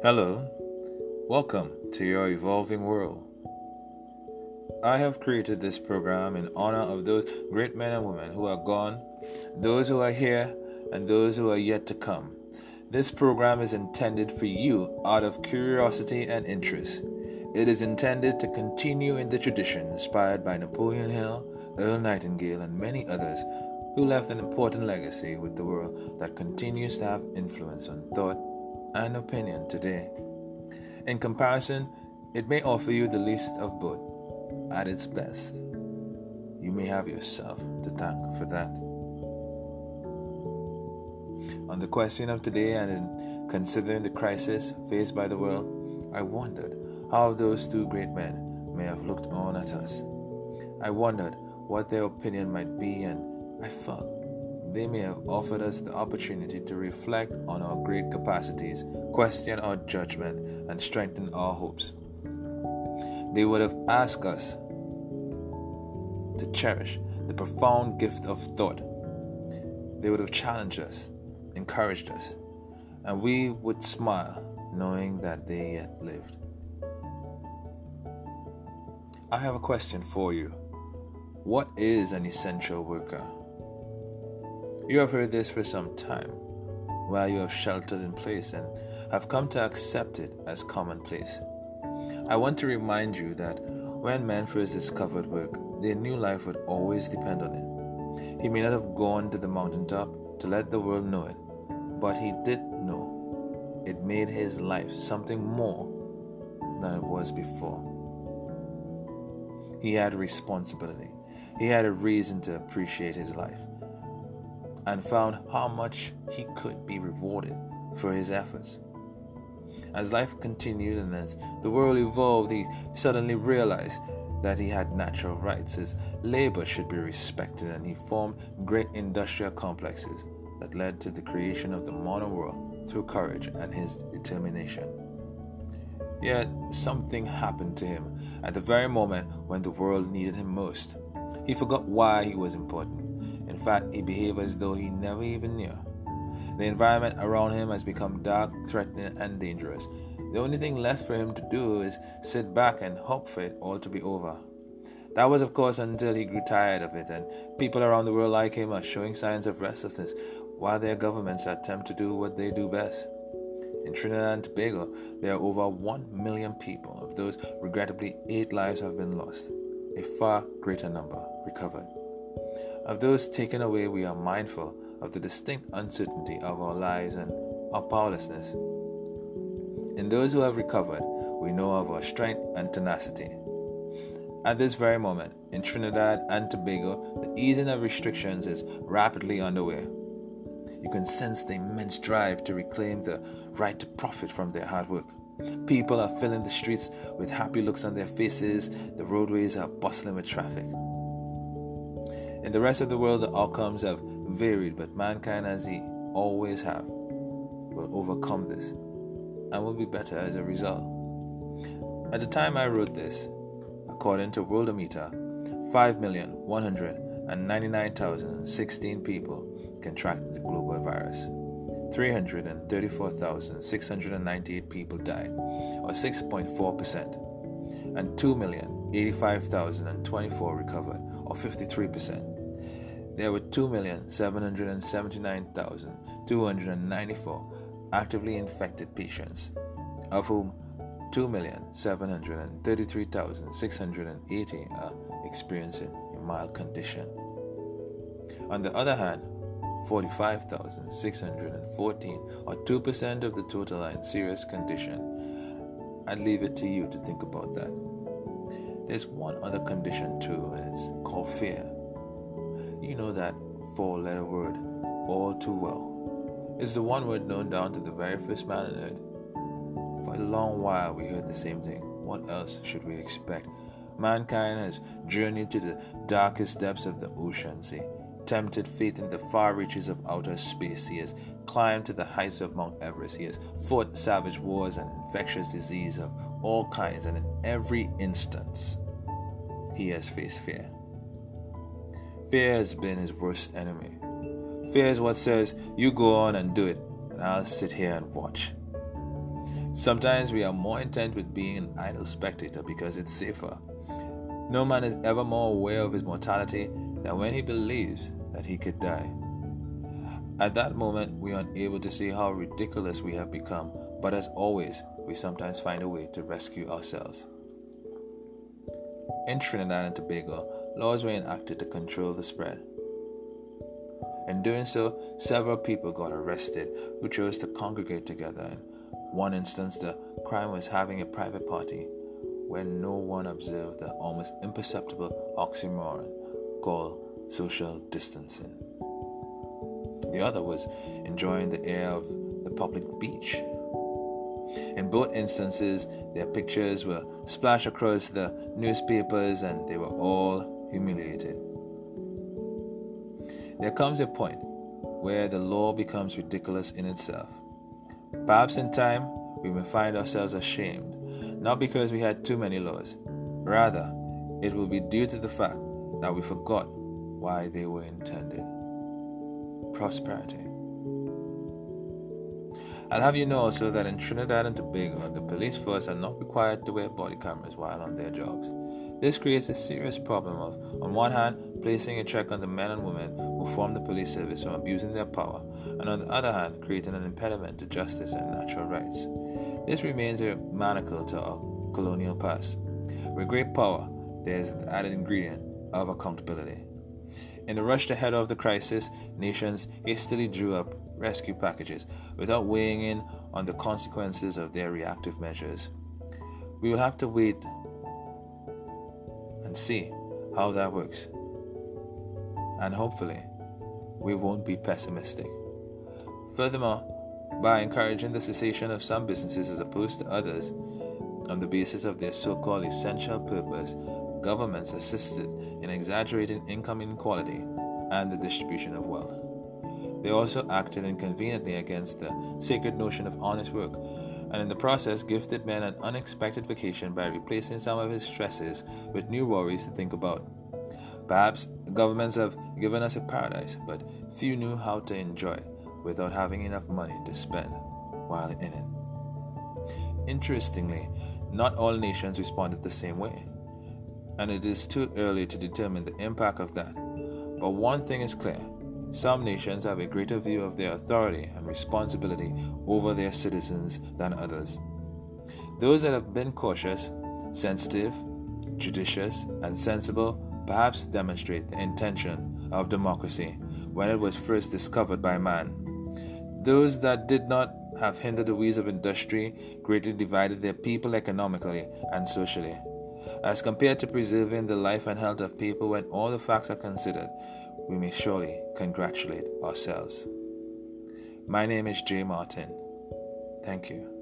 Hello, welcome to your evolving world. I have created this program in honor of those great men and women who are gone, those who are here, and those who are yet to come. This program is intended for you out of curiosity and interest. It is intended to continue in the tradition inspired by Napoleon Hill, Earl Nightingale, and many others who left an important legacy with the world that continues to have influence on thought and opinion today. In comparison, it may offer you the least of both. At its best, you may have yourself to thank for that. On the question of today, and in considering the crisis faced by the world, I wondered how those two great men may have looked on at us. I wondered what their opinion might be, and I felt they may have offered us the opportunity to reflect on our great capacities, question our judgment, and strengthen our hopes. They would have asked us to cherish the profound gift of thought. They would have challenged us, encouraged us, and we would smile knowing that they yet lived. I have a question for you. What is an essential worker? You have heard this for some time, while you have sheltered in place and have come to accept it as commonplace. I want to remind you that when men first discovered work, they knew life would always depend on it. He may not have gone to the mountaintop to let the world know it, but he did know it made his life something more than it was before. He had a responsibility. He had a reason to appreciate his life and found how much he could be rewarded for his efforts. As life continued and as the world evolved, he suddenly realized that he had natural rights. His labor should be respected, and he formed great industrial complexes that led to the creation of the modern world through courage and his determination. Yet something happened to him at the very moment when the world needed him most. He forgot why he was important. In fact, he behaved as though he never even knew. The environment around him has become dark, threatening, and dangerous. The only thing left for him to do is sit back and hope for it all to be over. That was, of course, until he grew tired of it, and people around the world like him are showing signs of restlessness while their governments attempt to do what they do best. In Trinidad and Tobago, there are over 1 million people. Of those, regrettably, 8 lives have been lost. A far greater number recovered. Of those taken away, we are mindful of the distinct uncertainty of our lives and our powerlessness. In those who have recovered, we know of our strength and tenacity. At this very moment, in Trinidad and Tobago, the easing of restrictions is rapidly underway. You can sense the immense drive to reclaim the right to profit from their hard work. People are filling the streets with happy looks on their faces. The roadways are bustling with traffic. In the rest of the world, the outcomes have varied, but mankind, as he always have, will overcome this and will be better as a result. At the time I wrote this, according to Worldometer, 5,199,016 people contracted the global virus. 334,698 people died, or 6.4%, and 2,085,024 recovered, or 53%. There were 2,779,294 actively infected patients, of whom 2,733,680 are experiencing a mild condition. On the other hand, 45,614, or 2% of the total, are in serious condition. I leave it to you to think about that. There's one other condition too, and it's called fear. You know that four-letter word all too well. It's the one word known down to the very first man on earth. For a long while we heard the same thing. What else should we expect? Mankind has journeyed to the darkest depths of the oceans. He tempted fate in the far reaches of outer space. He has climbed to the heights of Mount Everest. He has fought savage wars and infectious disease of all kinds, and in every instance, he has faced fear. Fear has been his worst enemy. Fear is what says, you go on and do it, and I'll sit here and watch. Sometimes we are more intent with being an idle spectator because it's safer. No man is ever more aware of his mortality than when he believes that he could die. At that moment, we are unable to see how ridiculous we have become, but as always, we sometimes find a way to rescue ourselves. In Trinidad and Tobago, laws were enacted to control the spread. In doing so, several people got arrested who chose to congregate together. In one instance, the crime was having a private party where no one observed the almost imperceptible oxymoron called social distancing. The other was enjoying the air of the public beach. In both instances, their pictures were splashed across the newspapers and they were all humiliated. There comes a point where the law becomes ridiculous in itself. Perhaps in time, we may find ourselves ashamed, not because we had too many laws. Rather, it will be due to the fact that we forgot why they were intended. Prosperity. I'll have you know also that in Trinidad and Tobago, the police force are not required to wear body cameras while on their jobs. This creates a serious problem of, on one hand, placing a check on the men and women who form the police service from abusing their power, and on the other hand, creating an impediment to justice and natural rights. This remains a manacle to our colonial past. With great power, there is the added ingredient of accountability. In the rush to head off the crisis, nations hastily drew up rescue packages without weighing in on the consequences of their reactive measures. We will have to wait and see how that works. And hopefully, we won't be pessimistic. Furthermore, by encouraging the cessation of some businesses as opposed to others on the basis of their so-called essential purpose, governments assisted in exaggerating income inequality and the distribution of wealth. They also acted inconveniently against the sacred notion of honest work, and in the process gifted men an unexpected vacation by replacing some of his stresses with new worries to think about. Perhaps governments have given us a paradise, but few knew how to enjoy it without having enough money to spend while in it. Interestingly, not all nations responded the same way, and it is too early to determine the impact of that. But one thing is clear. Some nations have a greater view of their authority and responsibility over their citizens than others. Those that have been cautious, sensitive, judicious, and sensible perhaps demonstrate the intention of democracy when it was first discovered by man. Those that did not have hindered the ways of industry greatly divided their people economically and socially. As compared to preserving the life and health of people when all the facts are considered, we may surely congratulate ourselves. My name is Jay Martin. Thank you.